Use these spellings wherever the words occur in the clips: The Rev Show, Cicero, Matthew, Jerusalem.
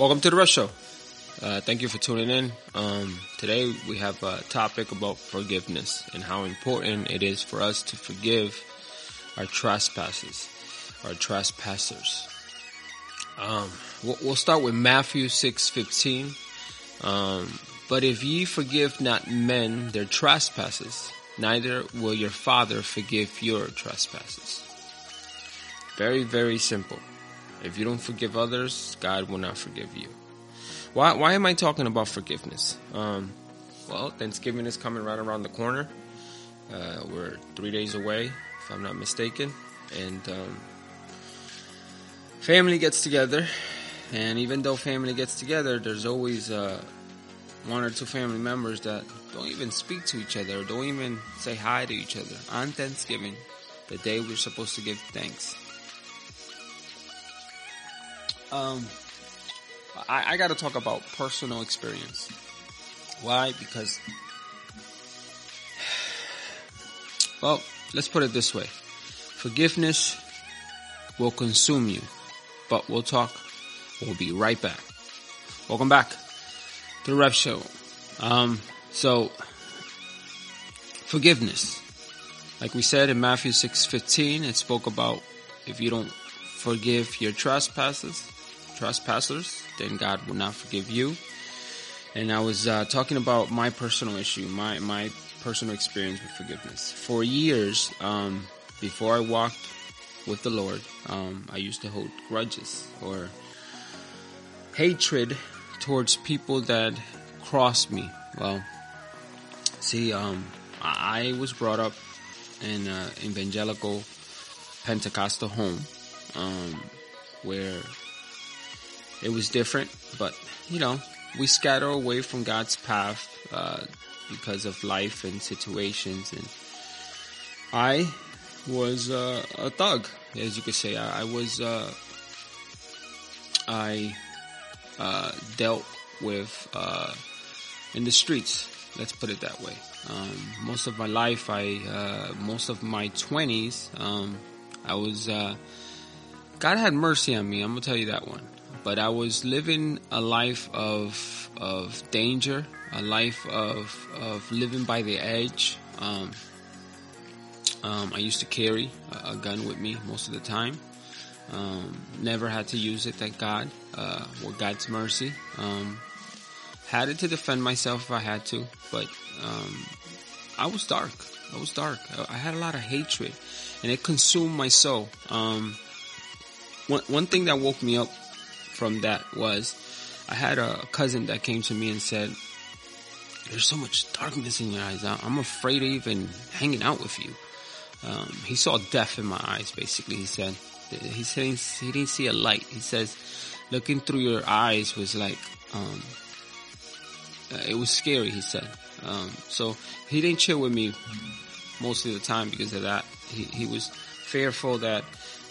Welcome to The Rev Show. Thank you for tuning in. Today we have a topic about forgiveness and how important it is for us to forgive our trespasses, our trespassers. We'll start with Matthew 6:15. But if ye forgive not men their trespasses, neither will your Father forgive your trespasses. Very, very simple. If you don't forgive others, God will not forgive you. Why am I talking about forgiveness? Well, Thanksgiving is coming right around the corner. We're 3 days away, if I'm not mistaken. And family gets together. And even though family gets together, there's always one or two family members that don't even speak to each other, don't even say hi to each other on Thanksgiving, the day we're supposed to give thanks. I gotta talk about personal experience. Why? Because, well, let's put it this way. Forgiveness will consume you, but we'll talk. We'll be right back. Welcome back to The Rev Show. Forgiveness. Like we said in Matthew 6:15, it spoke about if you don't forgive your trespassers, then God will not forgive you. And I was talking about my personal issue, my personal experience with forgiveness. For years, before I walked with the Lord, I used to hold grudges or hatred towards people that crossed me. Well, see, I was brought up in an evangelical Pentecostal home, where it was different, but, you know, we scatter away from God's path, because of life and situations. And I was, a thug, as you could say. I dealt with, in the streets. Let's put it that way. Most of my life, most of my 20s, I was, God had mercy on me. I'm gonna tell you that one. But I was living a life of danger, a life of living by the edge. I used to carry a gun with me most of the time. Never had to use it, thank God, with God's mercy. Had it to defend myself if I had to, but I was dark. I had a lot of hatred, and it consumed my soul. One thing that woke me up from that was I had a cousin that came to me and said, "There's so much darkness in your eyes. I'm afraid of even hanging out with you." He saw death in my eyes, basically. He said, he didn't see a light. He says, looking through your eyes was like, it was scary, he said. So he didn't chill with me most of the time because of that. He was fearful that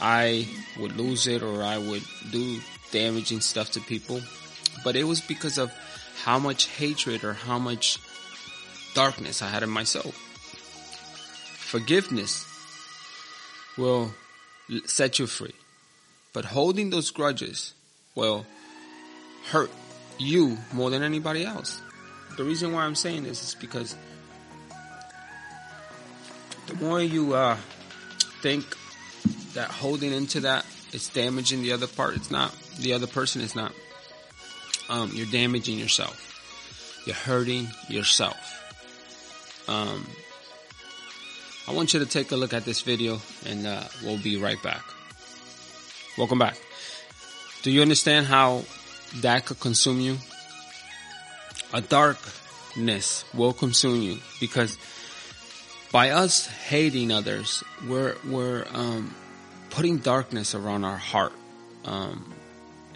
I would lose it or I would do damaging stuff to people. But it was because of how much hatred or how much darkness I had in my soul. Forgiveness will set you free. But holding those grudges will hurt you more than anybody else. The reason why I'm saying this is because the more you think that holding into that is damaging the other part, it's not. The other person is not. You're damaging yourself. You're hurting yourself. I want you to take a look at this video, and we'll be right back. Welcome back. Do you understand how that could consume you? A darkness will consume you because by us hating others, we're putting darkness around our heart.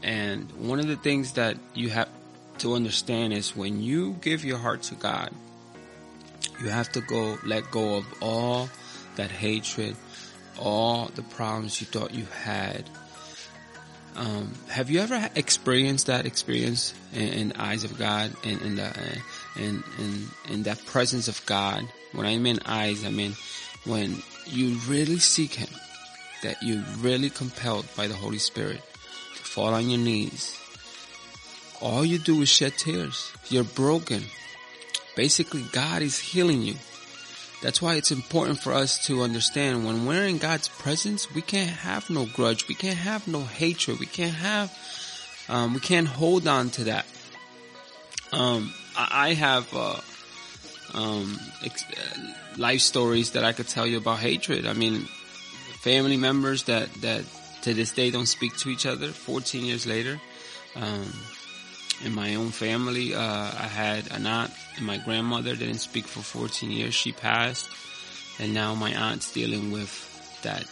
And one of the things that you have to understand is when you give your heart to God, you have to let go of all that hatred, all the problems you thought you had. Have you ever experienced that experience in the eyes of God and in that presence of God? When I mean eyes, I mean when you really seek Him, that you're really compelled by the Holy Spirit to fall on your knees all you do is shed tears. You're broken. Basically, God is healing you. That's why it's important for us to understand when we're in God's presence, we can't have no grudge. We can't have no hatred. We can't have, we can't hold on to that. I have, life stories that I could tell you about hatred. I mean, family members that to this day don't speak to each other 14 years later. In my own family, I had an aunt and my grandmother didn't speak for 14 years. She passed, and now my aunt's dealing with that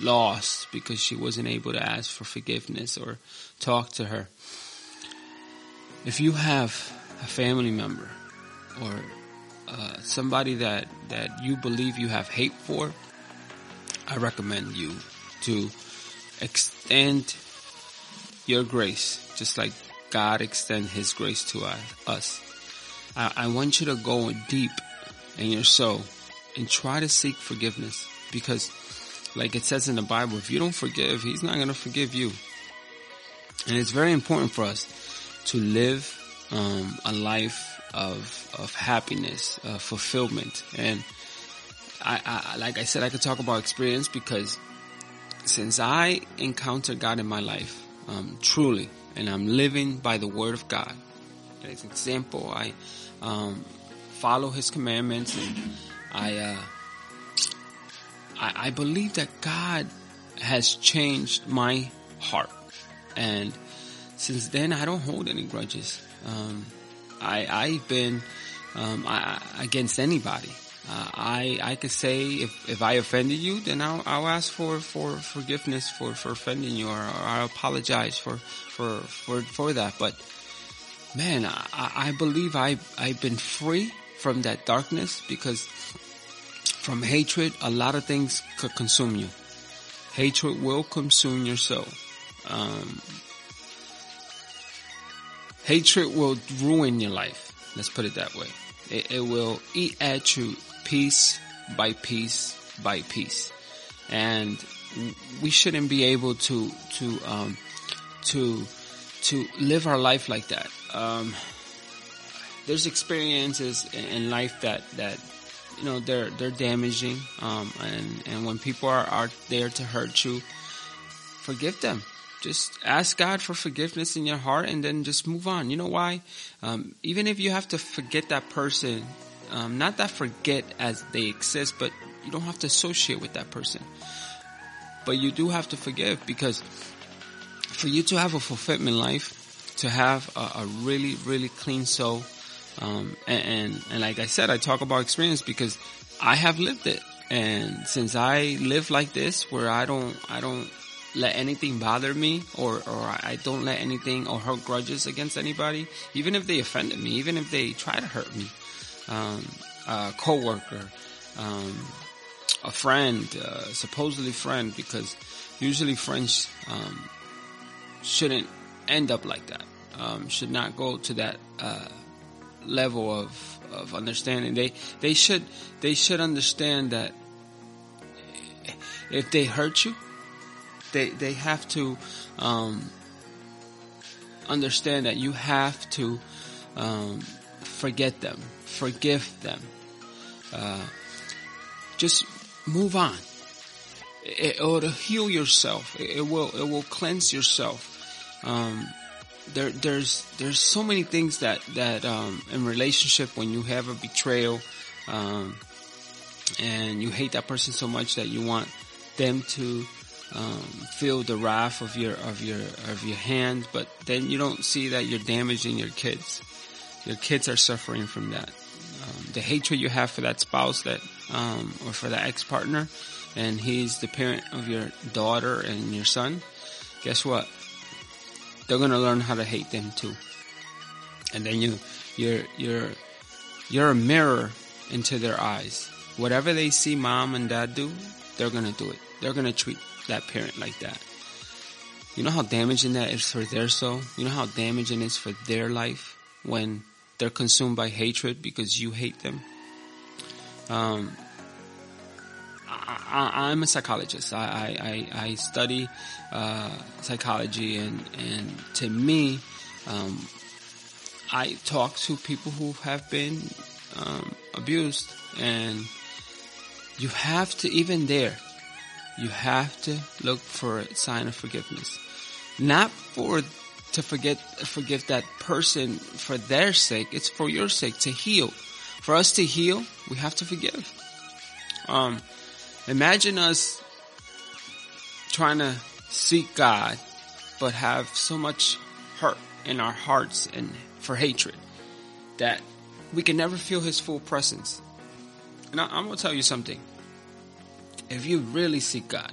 loss because she wasn't able to ask for forgiveness or talk to her. If you have a family member or somebody that you believe you have hate for, I recommend you to extend your grace, just like God extend His grace to us. I want you to go deep in your soul and try to seek forgiveness, because like it says in the Bible, if you don't forgive, He's not going to forgive you. And it's very important for us to live a life of happiness, fulfillment. And I like I said, I could talk about experience, because since I encountered God in my life, truly, and I'm living by the Word of God. As an example, I follow His commandments, and I believe that God has changed my heart, and since then I don't hold any grudges. I've been against anybody. I could say if I offended you, then I'll ask for forgiveness for offending you, or I'll apologize for that. But man, I believe I've been free from that darkness, because from hatred, a lot of things could consume you. Hatred will consume your soul. Hatred will ruin your life. Let's put it that way. It will eat at you piece by piece by piece, and we shouldn't be able to live our life like that. There's experiences in life that you know they're damaging, and when people are there to hurt you, forgive them. Just ask God for forgiveness in your heart, and then just move on. You know why? Even if you have to forget that person, not that forget as they exist, but you don't have to associate with that person. But you do have to forgive, because for you to have a fulfillment life, to have a really, really clean soul, and like I said, I talk about experience because I have lived it. And since I live like this, where I don't let anything bother me, or I don't let anything or hold grudges against anybody, even if they offended me, even if they try to hurt me, a coworker, a friend, supposedly friend, because usually friends shouldn't end up like that, should not go to that level of understanding. They should understand that if they hurt you, They have to understand that you have to forget them, forgive them. Just move on. It will heal yourself. It will cleanse yourself. There's so many things that in relationship, when you have a betrayal and you hate that person so much that you want them to feel the wrath of your hand, but then you don't see that you're damaging your kids. Your kids are suffering from that. The hatred you have for that spouse or for that ex-partner, and he's the parent of your daughter and your son. Guess what? They're gonna learn how to hate them too. And then you're a mirror into their eyes. Whatever they see mom and dad do, they're gonna do it. They're gonna treat that parent like that. You know how damaging that is for their soul? You know how damaging it is for their life when they're consumed by hatred because you hate them? I'm a psychologist. I study psychology, and to me, I talk to people who have been abused, and you have to, even there, you have to look for a sign of forgiveness. Not for to forgive that person for their sake. It's for your sake to heal. For us to heal, we have to forgive. Imagine us trying to seek God, but have so much hurt in our hearts and for hatred that we can never feel His full presence. And I'm going to tell you something. If you really seek God,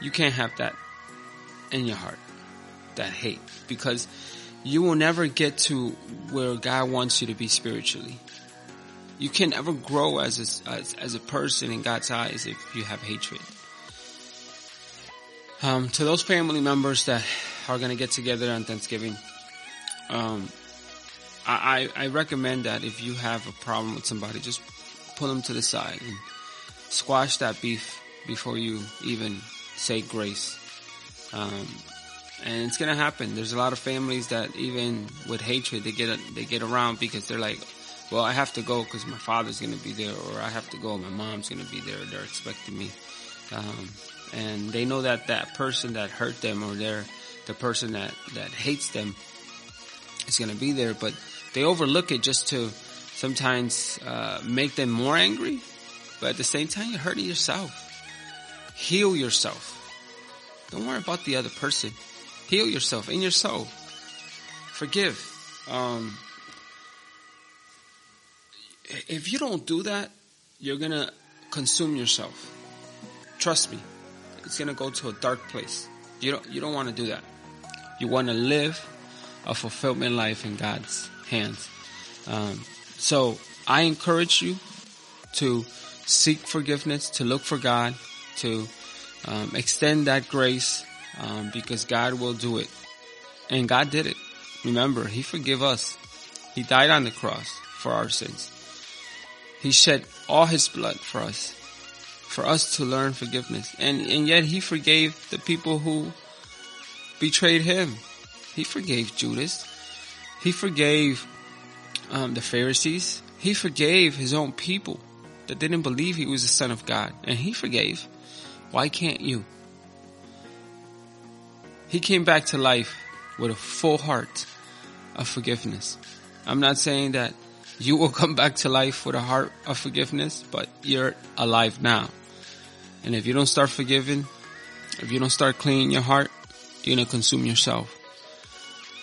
you can't have that in your heart, that hate, because you will never get to where God wants you to be spiritually. You can never grow as a person in God's eyes if you have hatred. To those family members that are going to get together on Thanksgiving, I recommend that if you have a problem with somebody, just pull them to the side and squash that beef before you even say grace. And it's going to happen. There's a lot of families that even with hatred, they get around because they're like, well, I have to go because my father's going to be there, or I have to go, my mom's going to be there, they're expecting me. And they know that person that hurt them, or the person that hates them, is going to be there. But they overlook it just to sometimes make them more angry. But at the same time, you're hurting yourself. Heal yourself. Don't worry about the other person. Heal yourself in your soul. Forgive. If you don't do that, you're going to consume yourself. Trust me. It's going to go to a dark place. You don't want to do that. You want to live a fulfillment life in God's hands. So I encourage you to seek forgiveness, to look for God, to extend that grace, because God will do it. And God did it. Remember, He forgave us. He died on the cross for our sins. He shed all His blood for us to learn forgiveness. And yet He forgave the people who betrayed Him. He forgave Judas. He forgave the Pharisees. He forgave His own people that didn't believe He was the Son of God. And He forgave. Why can't you? He came back to life with a full heart of forgiveness. I'm not saying that you will come back to life with a heart of forgiveness, but you're alive now. And if you don't start forgiving, if you don't start cleaning your heart, you're going to consume yourself.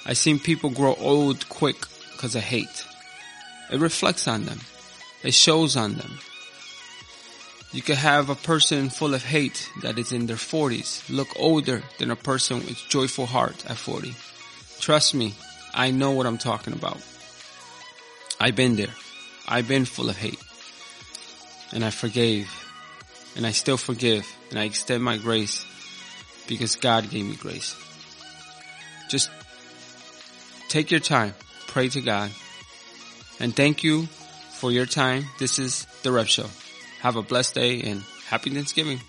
I've seen people grow old quick because of hate. It reflects on them. It shows on them. You could have a person full of hate that is in their 40s look older than a person with joyful heart at 40. Trust me, I know what I'm talking about. I've been there. I've been full of hate. And I forgave. And I still forgive. And I extend my grace because God gave me grace. Just take your time. Pray to God. And thank you for your time. This is The Rev Show. Have a blessed day and happy Thanksgiving.